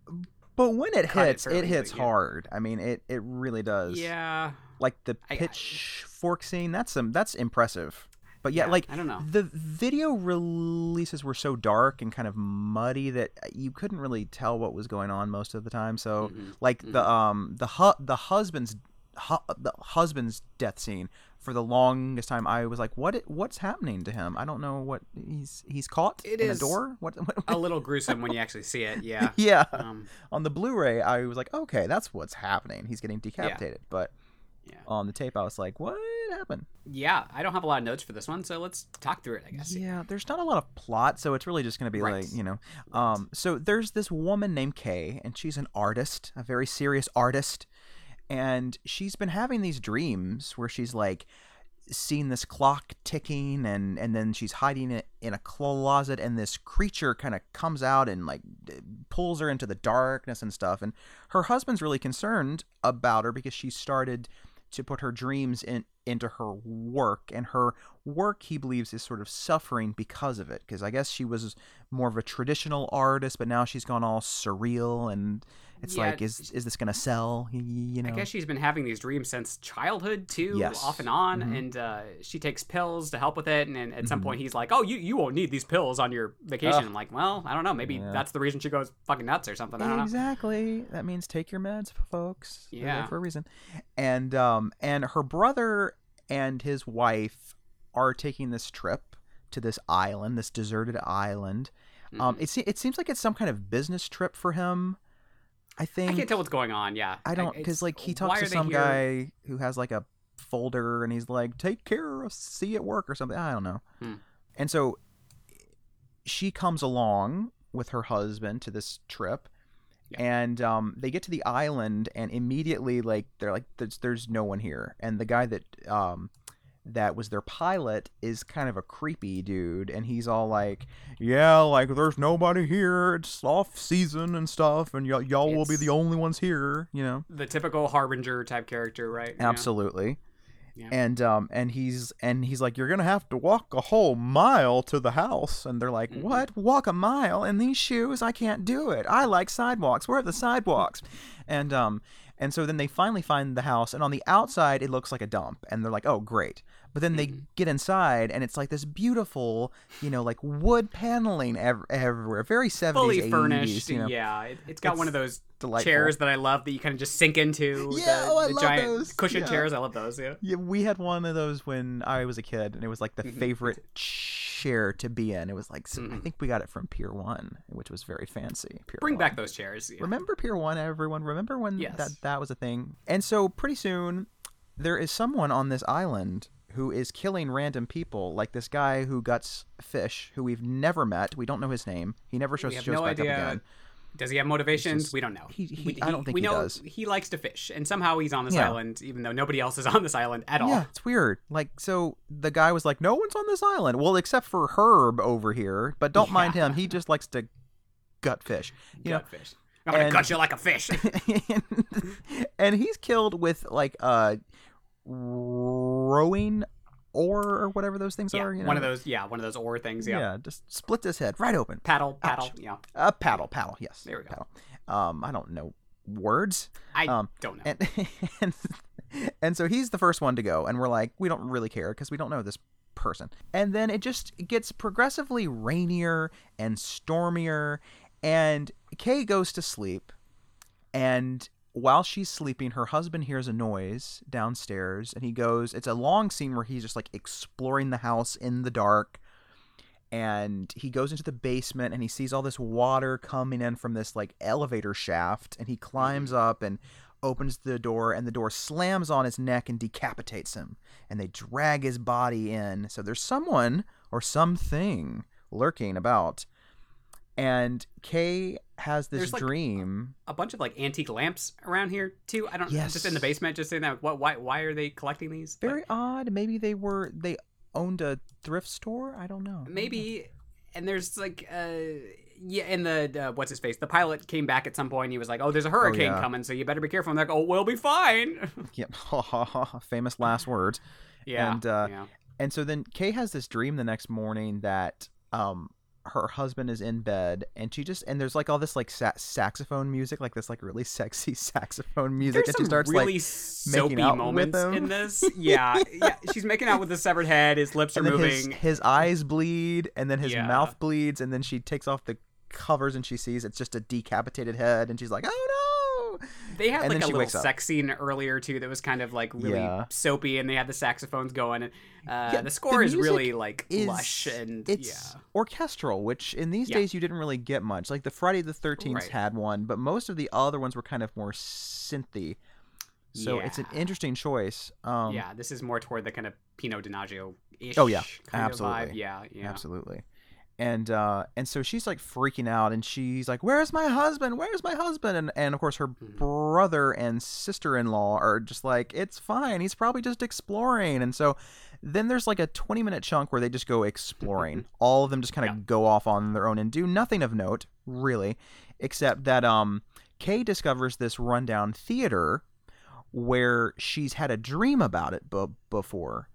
But when it hits, it, it hits easily, hard. Yeah. I mean, it it really does. Yeah. Like the pitchfork scene, that's some that's impressive. But yeah, yeah, like I don't know. The video releases were so dark and kind of muddy that you couldn't really tell what was going on most of the time. So mm-hmm. like mm-hmm. the um the hu- the husband's hu- the husband's death scene, for the longest time I was like, what what's happening to him? I don't know what he's he's caught it in is a door. What, what, what? A little gruesome when you actually see it. Yeah. Yeah. Um, on the Blu-ray, I was like, okay, that's what's happening. He's getting decapitated, yeah. but. Yeah. On the tape, I was like, what happened? Yeah, I don't have a lot of notes for this one, so let's talk through it, I guess. Yeah, there's not a lot of plot, so it's really just going to be right. like, you know. Um, so there's this woman named Kay, and she's an artist, a very serious artist. And she's been having these dreams where she's, like, seeing this clock ticking, and, and then she's hiding it in a closet, and this creature kind of comes out and, like, pulls her into the darkness and stuff. And her husband's really concerned about her because she started to put her dreams in into her work, and her work, he believes, is sort of suffering because of it, because I guess she was more of a traditional artist, but now she's gone all surreal and It's yeah, like, is is this gonna sell? You know, I guess she's been having these dreams since childhood too, yes. off and on, mm-hmm. and uh, she takes pills to help with it. And, and at mm-hmm. some point, he's like, "Oh, you, you won't need these pills on your vacation." Uh, I'm like, "Well, I don't know. Maybe yeah. that's the reason she goes fucking nuts or something." I don't exactly. know. That means take your meds, folks. Yeah, they're there for a reason. And um, and her brother and his wife are taking this trip to this island, this deserted island. Mm-hmm. Um, it it seems like it's some kind of business trip for him. I think I can't tell what's going on. Yeah, I don't, because like he talks to some guy who has like a folder, and he's like, "Take care of see at work" or something. I don't know. Hmm. And so she comes along with her husband to this trip, yeah. and um, they get to the island, and immediately like they're like, "There's there's no one here," and the guy that um. that was their pilot is kind of a creepy dude, and he's all like, yeah, like there's nobody here, it's off season and stuff, and y'all, y'all will be the only ones here, you know, the typical harbinger type character, right? Absolutely. Yeah. And um and he's and he's like, you're gonna have to walk a whole mile to the house, and they're like, mm-hmm. what, walk a mile in these shoes? I can't do it. I like sidewalks. Where are the sidewalks? And um And so then they finally find the house, and on the outside, it looks like a dump. And they're like, oh, great. But then they mm-hmm. get inside, and it's like this beautiful, you know, like wood paneling ev- everywhere. Very seventies, fully eighties, furnished, you know? Yeah. It, it's got it's one of those delightful chairs that I love that you kind of just sink into. Yeah, the, oh, I the love giant those. Cushion yeah. chairs. I love those, yeah. yeah. We had one of those when I was a kid, and it was like the mm-hmm. favorite chair to be in. It was like, mm-hmm. I think we got it from Pier one, which was very fancy. Pier Bring one. Back those chairs. Yeah. Remember Pier one, everyone? Remember when yes. that, that was a thing? And so pretty soon, there is someone on this island who is killing random people, like this guy who guts fish, who we've never met. We don't know his name. He never shows, shows no back idea. Up again. Does he have motivations? Just, we don't know. He, he, we, I don't think we he know does. He likes to fish, and somehow he's on this yeah. island, even though nobody else is on this island at all. Yeah, it's weird. Like, so the guy was like, no one's on this island. Well, except for Herb over here, but don't yeah. mind him. He just likes to gut fish. You gut know? Fish. I'm going to gut you like a fish. and, and he's killed with, like, a rowing oar or whatever those things yeah, are. You know? One of those, yeah, one of those oar things. Yeah, yeah, just split his head right open. Paddle, paddle, ouch. Yeah. A uh, paddle, paddle. Yes, there we go. Paddle. Um, I don't know words. I um, don't know. And, and and so he's the first one to go, and we're like, we don't really care because we don't know this person. And then it just gets progressively rainier and stormier, and Kay goes to sleep, and while she's sleeping, her husband hears a noise downstairs, and he goes, it's a long scene where he's just like exploring the house in the dark, and he goes into the basement, and he sees all this water coming in from this like elevator shaft, and he climbs up and opens the door, and the door slams on his neck and decapitates him, and they drag his body in. So there's someone or something lurking about. And Kay has this There's like dream. A, a bunch of like antique lamps around here too. I don't know. Yes. Just in the basement, just saying that. What? Why? Why are they collecting these? Very but, odd. Maybe they were. They owned a thrift store. I don't know. Maybe. And there's like, uh, yeah, and the, uh, what's his face? The pilot came back at some point, and he was like, oh, there's a hurricane oh, yeah. coming, so you better be careful. And they're like, oh, we'll be fine. Yep. Famous last words. Yeah. And, uh, yeah. and so then Kay has this dream the next morning that, um, her husband is in bed, and she just and there's like all this like sa- saxophone music, like this like really sexy saxophone music, there's and she starts really like soapy making out moments with him. In this. Yeah, yeah, she's making out with the severed head. His lips and are moving. His, his eyes bleed, and then his yeah. mouth bleeds, and then she takes off the covers, and she sees it's just a decapitated head, and she's like, oh no. They had and like a little sex scene earlier too that was kind of like really yeah. soapy, and they had the saxophones going, and uh, yeah, the score the is really like is, lush and it's yeah. orchestral, which in these yeah. days you didn't really get much. Like the Friday the thirteenth right. had one, but most of the other ones were kind of more synthy. So yeah. it's an interesting choice. Um, yeah, this is more toward the kind of Pino Donaggio-ish oh yeah, kind absolutely. Of vibe. Yeah, yeah, absolutely. And uh, and so she's like freaking out, and she's like, "Where's my husband? Where's my husband?" And and of course her brother and sister-in-law are just like, "It's fine. He's probably just exploring." And so then there's like a twenty-minute chunk where they just go exploring. All of them just kind of yeah. go off on their own and do nothing of note, really, except that um, Kay discovers this rundown theater where she's had a dream about it b- before.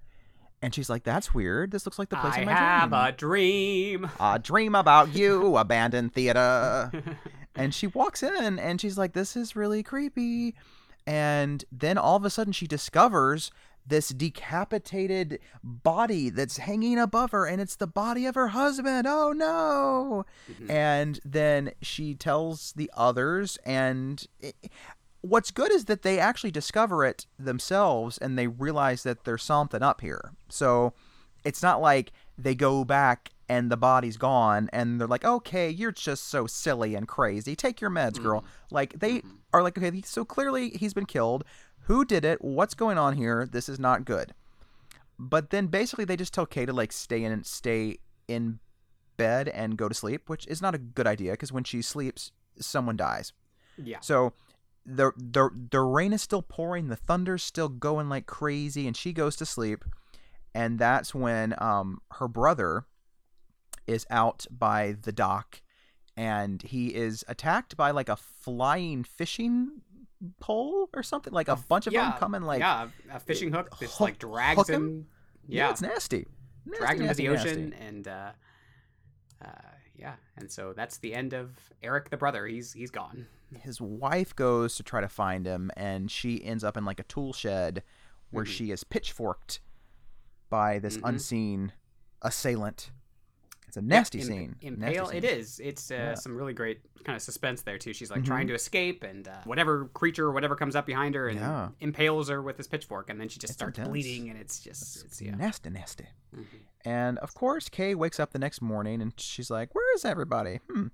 And she's like, that's weird. This looks like the place I in my dream. I have a dream. A dream about you, abandoned theater. And she walks in and she's like, this is really creepy. And then all of a sudden she discovers this decapitated body that's hanging above her, and it's the body of her husband. Oh no. Mm-hmm. And then she tells the others, and it, what's good is that they actually discover it themselves and they realize that there's something up here. So it's not like they go back and the body's gone and they're like, okay, you're just so silly and crazy. Take your meds, girl. Mm-hmm. Like they mm-hmm. are like, okay, so clearly he's been killed. Who did it? What's going on here? This is not good. But then basically they just tell Kay to like stay in and stay in bed and go to sleep, which is not a good idea because when she sleeps, someone dies. Yeah. So the the the rain is still pouring, the thunder's still going like crazy, and she goes to sleep. And that's when um her brother is out by the dock, and he is attacked by like a flying fishing pole or something, like a bunch of yeah, them coming like yeah a fishing hook that's hook, like drags him. him yeah. yeah it's nasty, nasty drags him to the ocean nasty. and uh uh yeah and so that's the end of Eric the brother. He's he's gone. His wife goes to try to find him, and she ends up in like a tool shed where mm-hmm. she is pitchforked by this mm-hmm. unseen assailant. It's a nasty yeah, in, scene. Impale, nasty scene. It is. It's uh, yeah. some really great kind of suspense there too. She's like mm-hmm. trying to escape, and uh, whatever creature, or whatever comes up behind her, and yeah. impales her with this pitchfork, and then she just it's starts intense. bleeding, and it's just it's yeah. nasty, nasty. Mm-hmm. And of course, Kay wakes up the next morning, and she's like, "Where is everybody?" Hmm.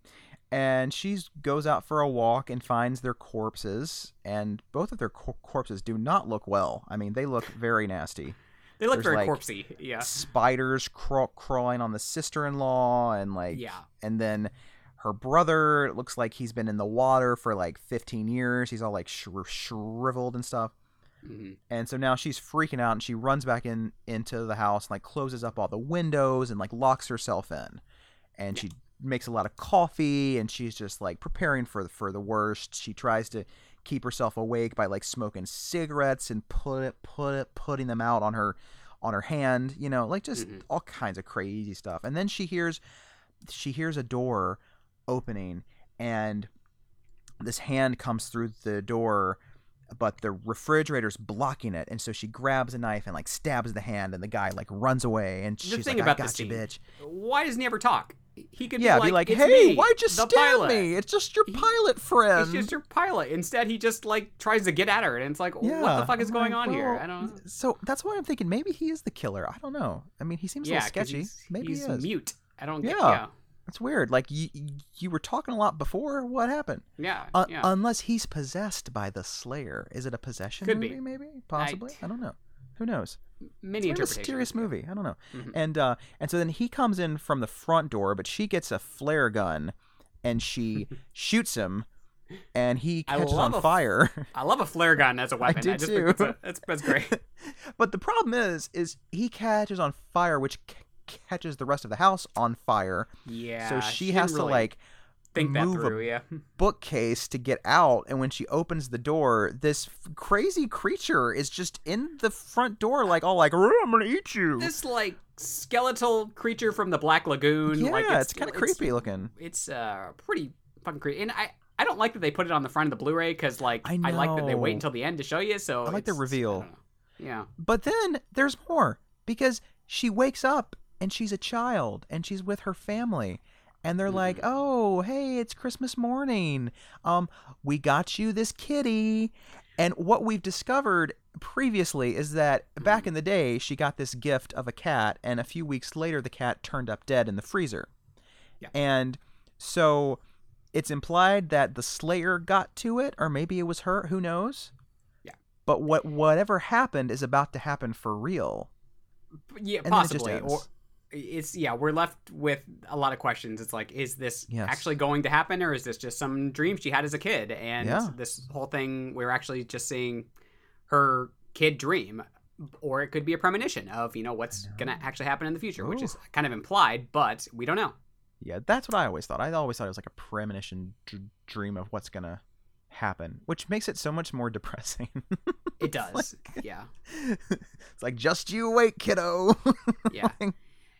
And she goes out for a walk and finds their corpses, and both of their cor- corpses do not look well. I mean, they look very nasty. They look There's very like corpsey, yeah. Spiders craw- crawling on the sister-in-law, and like, yeah. and then her brother, it looks like he's been in the water for like fifteen years. He's all like shri- shriveled and stuff. Mm-hmm. And so now she's freaking out, and she runs back in into the house, and like closes up all the windows and like locks herself in. And yeah. she makes a lot of coffee, and she's just like preparing for the, for the worst. She tries to keep herself awake by like smoking cigarettes and put it put it putting them out on her on her hand, you know, like just mm-hmm. all kinds of crazy stuff. And then she hears she hears a door opening, and this hand comes through the door, but the refrigerator's blocking it, and so she grabs a knife and like stabs the hand, and the guy like runs away, and the she's thing like about I got you, bitch. Why doesn't he ever talk? He could yeah, be like, be like hey, me, why'd you stab pilot. me? It's just your he, pilot friend. It's just your pilot. Instead, he just, like, tries to get at her, and it's like, yeah, what the fuck is I'm going like, on well, here? I don't know. So that's why I'm thinking maybe he is the killer. I don't know. I mean, he seems yeah, a little sketchy. He's, maybe he's he is. mute. I don't get yeah. yeah. It's weird. Like, you, you were talking a lot before. What happened? Yeah, uh, yeah. Unless he's possessed by the Slayer. Is it a possession could movie, be. maybe? Possibly? I, I don't know. Who knows? Many it's a mysterious movie. I don't know. Mm-hmm. And uh, and so then he comes in from the front door, but she gets a flare gun, and she shoots him, and he catches on a, fire. I love a flare gun as a weapon. I do I just too. Think it's a, that's great. But the problem is, is he catches on fire, which c- catches the rest of the house on fire. Yeah. So she, she has really to like think that through. A yeah. bookcase to get out, and when she opens the door, this f- crazy creature is just in the front door, like all like, "I'm gonna eat you." This like skeletal creature from the Black Lagoon. Yeah, like, it's, it's kind of creepy it's, looking. It's uh pretty fucking creepy, and I I don't like that they put it on the front of the Blu-ray because like I, I like that they wait until the end to show you. So I like the reveal. Yeah, but then there's more because she wakes up and she's a child and she's with her family. And they're mm-hmm. like, "Oh, hey, it's Christmas morning. Um, we got you this kitty." And what we've discovered previously is that mm-hmm. back in the day, she got this gift of a cat, and a few weeks later, the cat turned up dead in the freezer. Yeah. And so it's implied that the Slayer got to it, or maybe it was her. Who knows? Yeah. But what whatever happened is about to happen for real. Yeah, and possibly. Or. It's yeah, we're left with a lot of questions. It's like, is this yes. actually going to happen, or is this just some dream she had as a kid? And yeah. this whole thing, we're actually just seeing her kid dream, or it could be a premonition of, you know, what's know. gonna actually happen in the future, Ooh. which is kind of implied, but we don't know. Yeah, that's what I always thought. I always thought it was like a premonition d- dream of what's gonna happen, which makes it so much more depressing. It does. Like, yeah. It's like, just you wait, kiddo. Yeah. Like,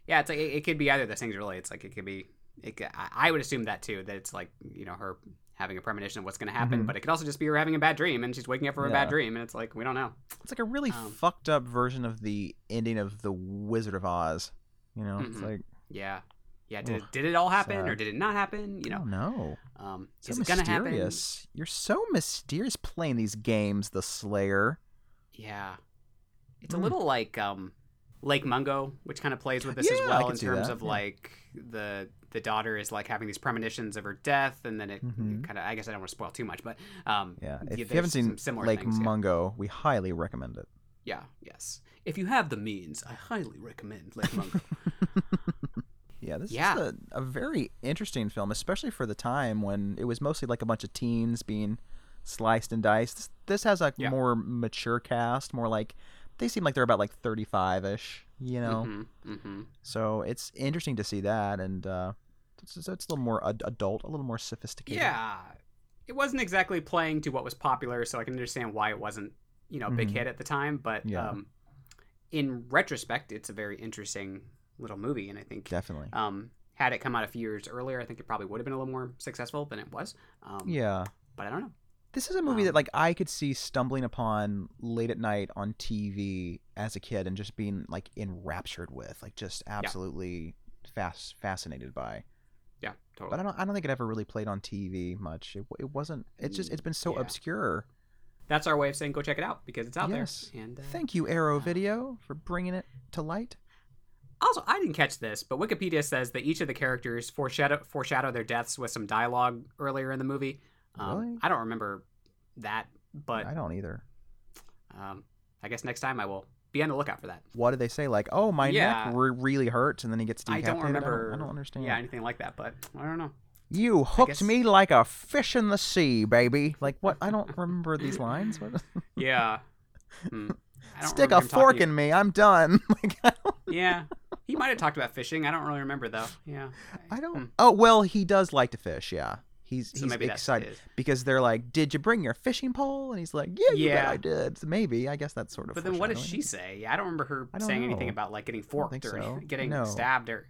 yeah, it's like it, it could be either of those things, really. It's like it could be. It, I would assume that too. That it's like, you know, her having a premonition of what's going to happen, mm-hmm. but it could also just be her having a bad dream and she's waking up from yeah. a bad dream, and it's like, we don't know. It's like a really um, fucked up version of the ending of The Wizard of Oz, you know? Mm-hmm. It's like... Yeah. Yeah, did, ugh, did it all happen sad. Or did it not happen? You know, I don't know. Um, so is it going to happen? You're so mysterious playing these games, The Slayer. Yeah. It's mm. a little like um, Lake Mungo, which kind of plays with this yeah, as well in terms that. of yeah. like the... the daughter is like having these premonitions of her death, and then it mm-hmm. kind of, I guess I don't want to spoil too much, but um, yeah. if you haven't seen Lake things, Mungo, yeah. we highly recommend it. Yeah, yes. If you have the means, I highly recommend Lake Mungo. yeah, this yeah. is a, a very interesting film, especially for the time when it was mostly like a bunch of teens being sliced and diced. This, this has a yeah. more mature cast, more like, they seem like they're about like thirty-five-ish, you know? Mm-hmm, mm-hmm. So it's interesting to see that, and uh, so it's a little more ad- adult, a little more sophisticated. Yeah. It wasn't exactly playing to what was popular, so I can understand why it wasn't, you know, a big mm-hmm. hit at the time. But yeah. um, in retrospect, it's a very interesting little movie. And I think definitely um, had it come out a few years earlier, I think it probably would have been a little more successful than it was. Um, yeah. But I don't know. This is a movie um, that like I could see stumbling upon late at night on T V as a kid and just being like enraptured with, like just absolutely yeah. fast, fascinated by. Yeah, totally. But I don't. I don't think it ever really played on T V much. It, it wasn't. It's just. It's been so yeah. obscure. That's our way of saying go check it out because it's out yes. there. And uh, thank you, Arrow uh, Video, for bringing it to light. Also, I didn't catch this, but Wikipedia says that each of the characters foreshadow foreshadow their deaths with some dialogue earlier in the movie. Um, really? I don't remember that, but I don't either. Um, I guess next time I will be on the lookout for that. What do they say? Like, oh, my yeah. neck re- really hurts, and then he gets decapitated. I don't remember. I don't, I don't understand. Yeah, anything like that, but I don't know. You hooked guess... me like a fish in the sea, baby. Like, what? I don't remember these lines. yeah. Hmm. I don't Stick a fork in me. I'm done. Like, I don't... Yeah. He might have talked about fishing. I don't really remember, though. Yeah. I don't. Hmm. Oh, well, he does like to fish, yeah. He's, so he's maybe excited because they're like, did you bring your fishing pole? And he's like, yeah, yeah, I did. So maybe. I guess that's sort of. But then what does she say? I don't remember her don't saying know. anything about like getting forked or so. getting no. stabbed. Or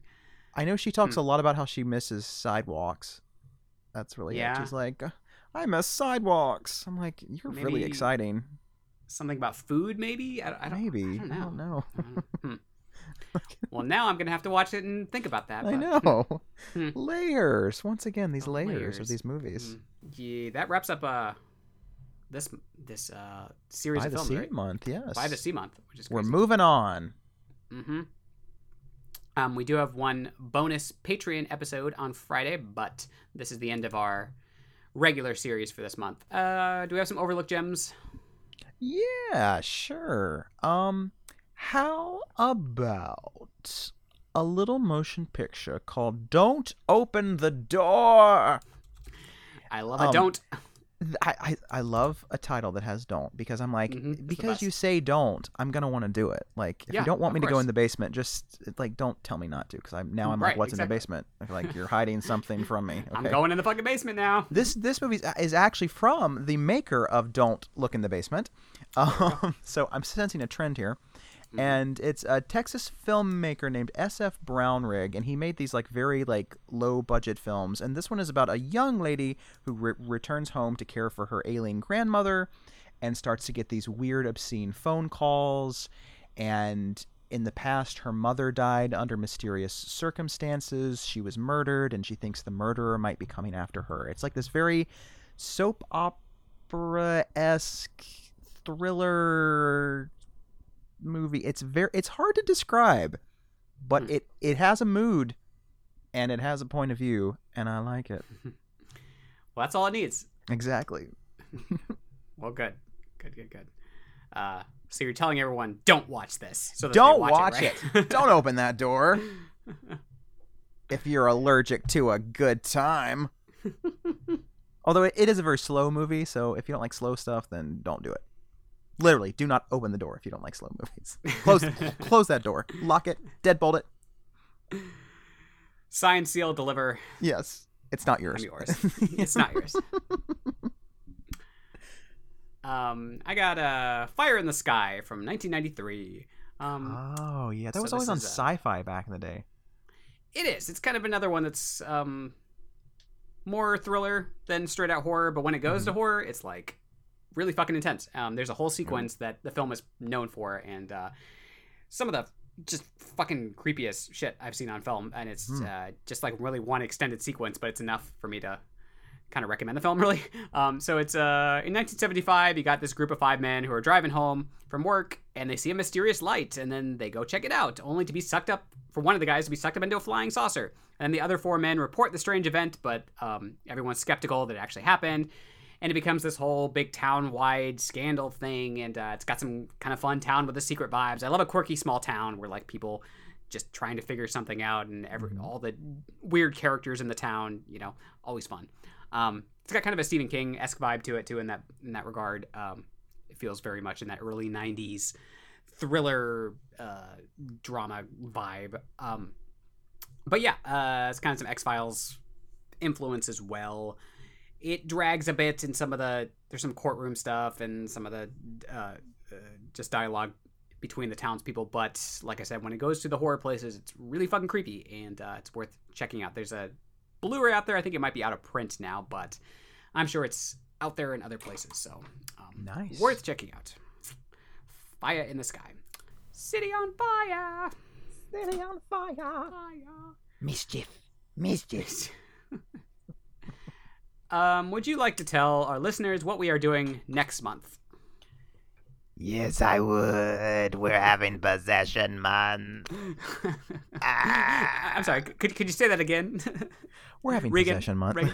I know she talks hmm. a lot about how she misses sidewalks. That's really yeah. it. She's like, I miss sidewalks. I'm like, you're maybe really exciting. Something about food, maybe? I, I don't, maybe. I don't know. I don't know. hmm. Well, now I'm going to have to watch it and think about that. But... I know. Hmm. Layers. Once again, these oh, layers, layers of these movies. Yeah, that wraps up uh, this this uh, series By of films, By the Sea right? month, yes. By the Sea month, which is crazy. We're moving on. Mm-hmm. Um, we do have one bonus Patreon episode on Friday, but this is the end of our regular series for this month. Uh, do we have some overlooked gems? Yeah, sure. Um... How about a little motion picture called Don't Open the Door? I love a um, don't. I, I, I love a title that has don't because I'm like, mm-hmm, because you say don't, I'm going to want to do it. Like, if yeah, you don't want me course. to go in the basement, just like, don't tell me not to because I'm now I'm right, like, what's exactly. in the basement? Like, you're hiding something from me. Okay. I'm going in the fucking basement now. This this movie is actually from the maker of Don't Look in the Basement. Um, so I'm sensing a trend here. And it's a Texas filmmaker named S F Brownrigg, and he made these like very like low budget films. And this one is about a young lady who re- returns home to care for her ailing grandmother, and starts to get these weird, obscene phone calls. And in the past, her mother died under mysterious circumstances. She was murdered, and she thinks the murderer might be coming after her. It's like this very soap opera-esque thriller. Movie it's very it's hard to describe, but hmm. it it has a mood and it has a point of view, and I like it. Well, that's all it needs. Exactly. Well, good good good good uh so you're telling everyone don't watch this, so don't watch, watch it, right? it. Don't open that door if you're allergic to a good time. Although it, it is a very slow movie, so if you don't like slow stuff, then don't do it. Literally, do not open the door if you don't like slow movies. Close close that door. Lock it. Deadbolt it. Sign, seal, deliver. Yes. It's not yours. I'm yours. It's not yours. um, I got uh, Fire in the Sky from nineteen ninety-three. Um, oh, yeah. That so was always on a... Sci-Fi back in the day. It is. It's kind of another one that's... Um, more thriller than straight out horror, but when it goes mm-hmm. to horror, it's like really fucking intense. Um, there's a whole sequence mm-hmm. that the film is known for, and uh, some of the just fucking creepiest shit I've seen on film, and it's mm. uh, just like really one extended sequence, but it's enough for me to kind of recommend the film, really. Um, so it's uh, in nineteen seventy-five, you got this group of five men who are driving home from work, and they see a mysterious light, and then they go check it out, only to be sucked up, for one of the guys to be sucked up into a flying saucer. And the other four men report the strange event, but um, everyone's skeptical that it actually happened. And it becomes this whole big town-wide scandal thing, and uh, it's got some kind of fun town with the secret vibes. I love a quirky small town where, like, people just trying to figure something out, and every all the weird characters in the town, you know, always fun. Um, it's got kind of a Stephen King-esque vibe to it, too, in that in that regard. Um, it feels very much in that early nineties thriller uh, drama vibe. Um, but, yeah, uh, it's kind of some X-Files influence as well. It drags a bit in some of the, there's some courtroom stuff and some of the uh, uh, just dialogue between the townspeople. But like I said, when it goes to the horror places, it's really fucking creepy, and uh, it's worth checking out. There's a Blu-ray out there. I think it might be out of print now, but I'm sure it's out there in other places. So um, nice. Worth checking out. Fire in the Sky. City on fire. City on fire. Fire. Mischief. Mischief. Um, would you like to tell our listeners what we are doing next month? Yes, I would. We're having Possession Month. ah. I'm sorry. Could could you say that again? We're having Reagan. Possession Month.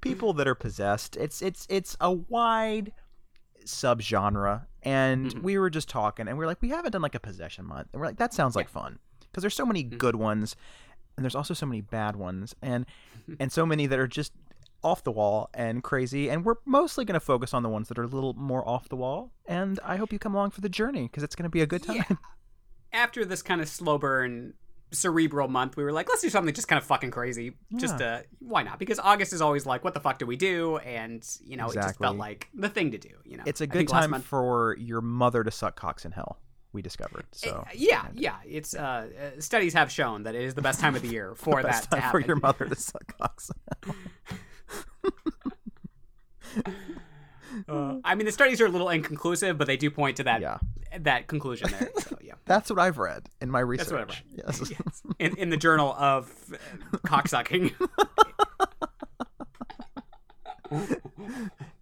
People that are possessed. It's it's it's a wide subgenre, and mm-hmm. we were just talking, and we we're like, we haven't done like a Possession Month, and we're like, that sounds like yeah. fun, because there's so many mm-hmm. good ones. And there's also so many bad ones, and and so many that are just off the wall and crazy. And we're mostly going to focus on the ones that are a little more off the wall. And I hope you come along for the journey, because it's going to be a good time. Yeah. After this kind of slow burn, cerebral month, we were like, let's do something just kind of fucking crazy. Yeah. Just uh, why not? Because August is always like, what the fuck do we do? And, you know, exactly. It just felt like the thing to do. You know, it's a good time month- for your mother to suck cocks in hell. We discovered. So yeah, yeah. It's uh, studies have shown that it is the best time of the year for the best that time to happen. For your mother to suck cocks. uh, I mean, the studies are a little inconclusive, but they do point to that yeah. that conclusion there. So, yeah, that's what I've read in my research. That's what I've read. Yes, yes. In, in the Journal of Cocksucking,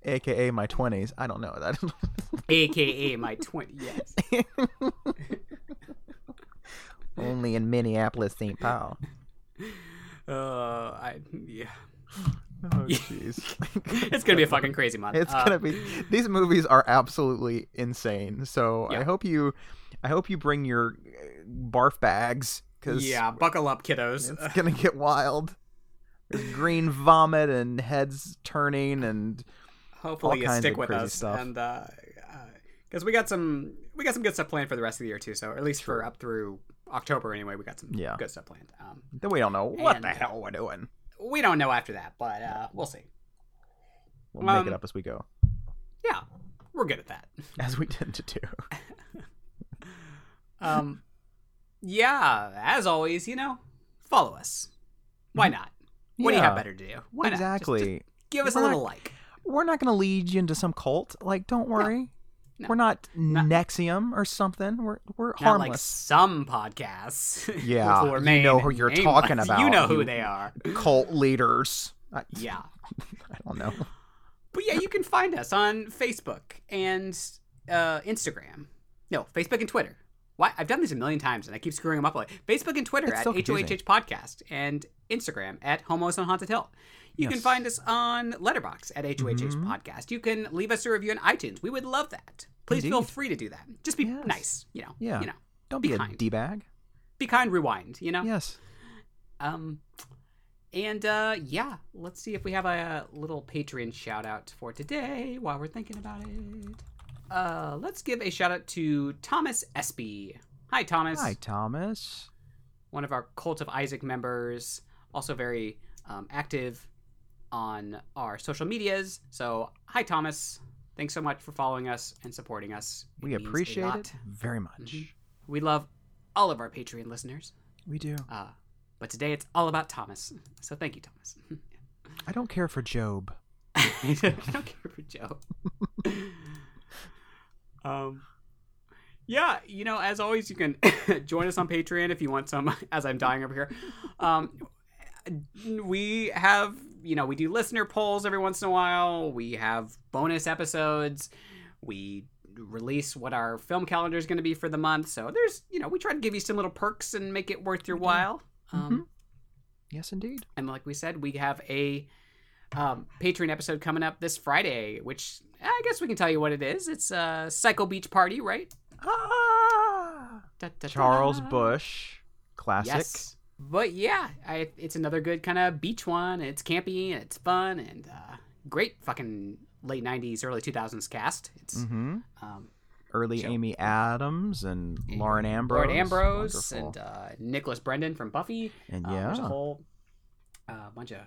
A K A my twenties. I don't know that. A K A my twenties. Yes. Only in Minneapolis, Saint Paul. Uh, I yeah. Oh jeez. It's gonna be a fucking crazy month. It's uh, gonna be. These movies are absolutely insane. So yeah. I hope you, I hope you bring your barf bags. Cause yeah, buckle up, kiddos. It's gonna get wild. There's green vomit and heads turning and hopefully you stick with us stuff. And uh, uh, cuz we got some we got some good stuff planned for the rest of the year too, so at least sure. for up through October anyway, we got some yeah. good stuff planned. Um then we don't know what the hell we're doing. We don't know after that, but uh, we'll see. We'll um, make it up as we go. Yeah. We're good at that. As we tend to do. um yeah, as always, you know, follow us. Why not? What yeah, do you have better to do? Why exactly. Not? Just, just give us we're a little not, like. We're not going to lead you into some cult. Like, don't worry. No, no, we're not, not Nexium or something. We're we're not harmless. Like some podcasts. Yeah, you know who you're nameless. Talking about. You know who you, they are. Cult leaders. I, yeah. I don't know. But yeah, you can find us on Facebook and uh, Instagram. No, Facebook and Twitter. Why? I've done this a million times, and I keep screwing them up. Like Facebook and Twitter it's at so H O H H Podcast and Instagram at Homos on Haunted Hill. You yes. can find us on Letterboxd at H O H H mm-hmm. Podcast. You can leave us a review on iTunes. We would love that. Please Indeed. Feel free to do that. Just be yes. nice, you know. Yeah. You know. Don't be, be kind. a D-bag. Be kind, rewind, you know? Yes. Um, and, uh, yeah, let's see if we have a little Patreon shout-out for today while we're thinking about it. Uh, let's give a shout out to Thomas Espy. Hi, Thomas. Hi, Thomas. One of our Cult of Isaac members, also very um, active on our social medias. So, hi, Thomas. Thanks so much for following us and supporting us. It we appreciate it very much. Mm-hmm. We love all of our Patreon listeners. We do. Uh, But today it's all about Thomas. So thank you, Thomas. I don't care for Job. I don't care for Job. um, yeah, you know, as always, you can join us on Patreon if you want some, as I'm dying over here. Um, we have, you know, we do listener polls every once in a while. We have bonus episodes. We release what our film calendar is going to be for the month. So there's, you know, we try to give you some little perks and make it worth your while. Mm-hmm. Um, yes, indeed. And like we said, we have a um, Patreon episode coming up this Friday, which I guess we can tell you what it is. It's a Psycho Beach Party, right? Ah! Da, da, da. Charles Bush. Classic. Yes. But yeah, I, it's another good kind of beach one. It's campy and it's fun and uh, great fucking late nineties, early two thousands cast. It's mm-hmm. um, early show. Amy Adams and Lauren Ambrose. Lauren Ambrose Wonderful. and uh, Nicholas Brendan from Buffy. And yeah, um, there's a whole uh, bunch of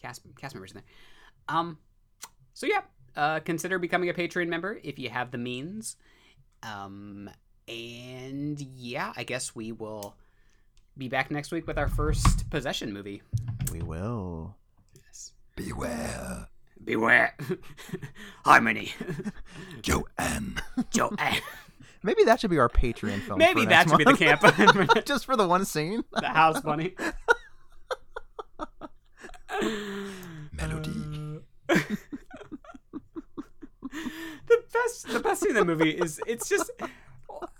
cast cast members in there. Um, so yeah, uh, consider becoming a Patreon member if you have the means. Um, and yeah, I guess we will be back next week with our first Possession movie. We will. Yes. Beware. Beware. Harmony. Joanne. Joanne. Maybe that should be our Patreon film. Maybe for that should month. be the camp. Just for the one scene. The house bunny. Melody. Uh... the best the best scene in the movie is it's just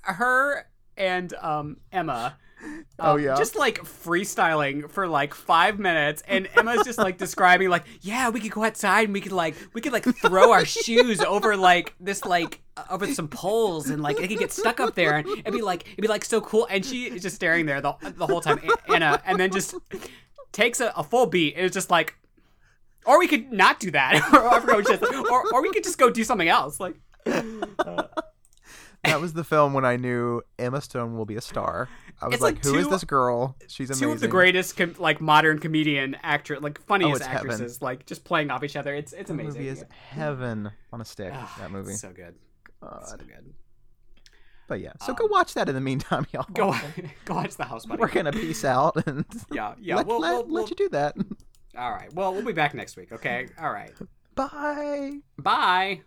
her and um, Emma. Um, oh yeah, just like freestyling for like five minutes, and Emma's just like describing like, yeah, we could go outside and we could like we could like throw our shoes over like this like over some poles and like it could get stuck up there and it'd be like it'd be like so cool. And she is just staring there the the whole time, Anna, and then just takes a, a full beat and it's just like, or we could not do that, or, just, or or we could just go do something else like. Uh, That was the film when I knew Emma Stone will be a star. I was it's like, like two, who is this girl? She's amazing. Two of the greatest com- like modern comedian actress, like funniest oh, actresses, heaven. Like just playing off each other. It's it's that amazing. That movie is yeah. heaven on a stick, oh, that movie. It's so good. God. It's so good. But yeah, so um, go watch that in the meantime, y'all. Go, go watch The House Bunny. We're going to peace out and yeah, yeah. let, we'll, let, we'll, let we'll... you do that. All right. Well, we'll be back next week, okay? All right. Bye. Bye.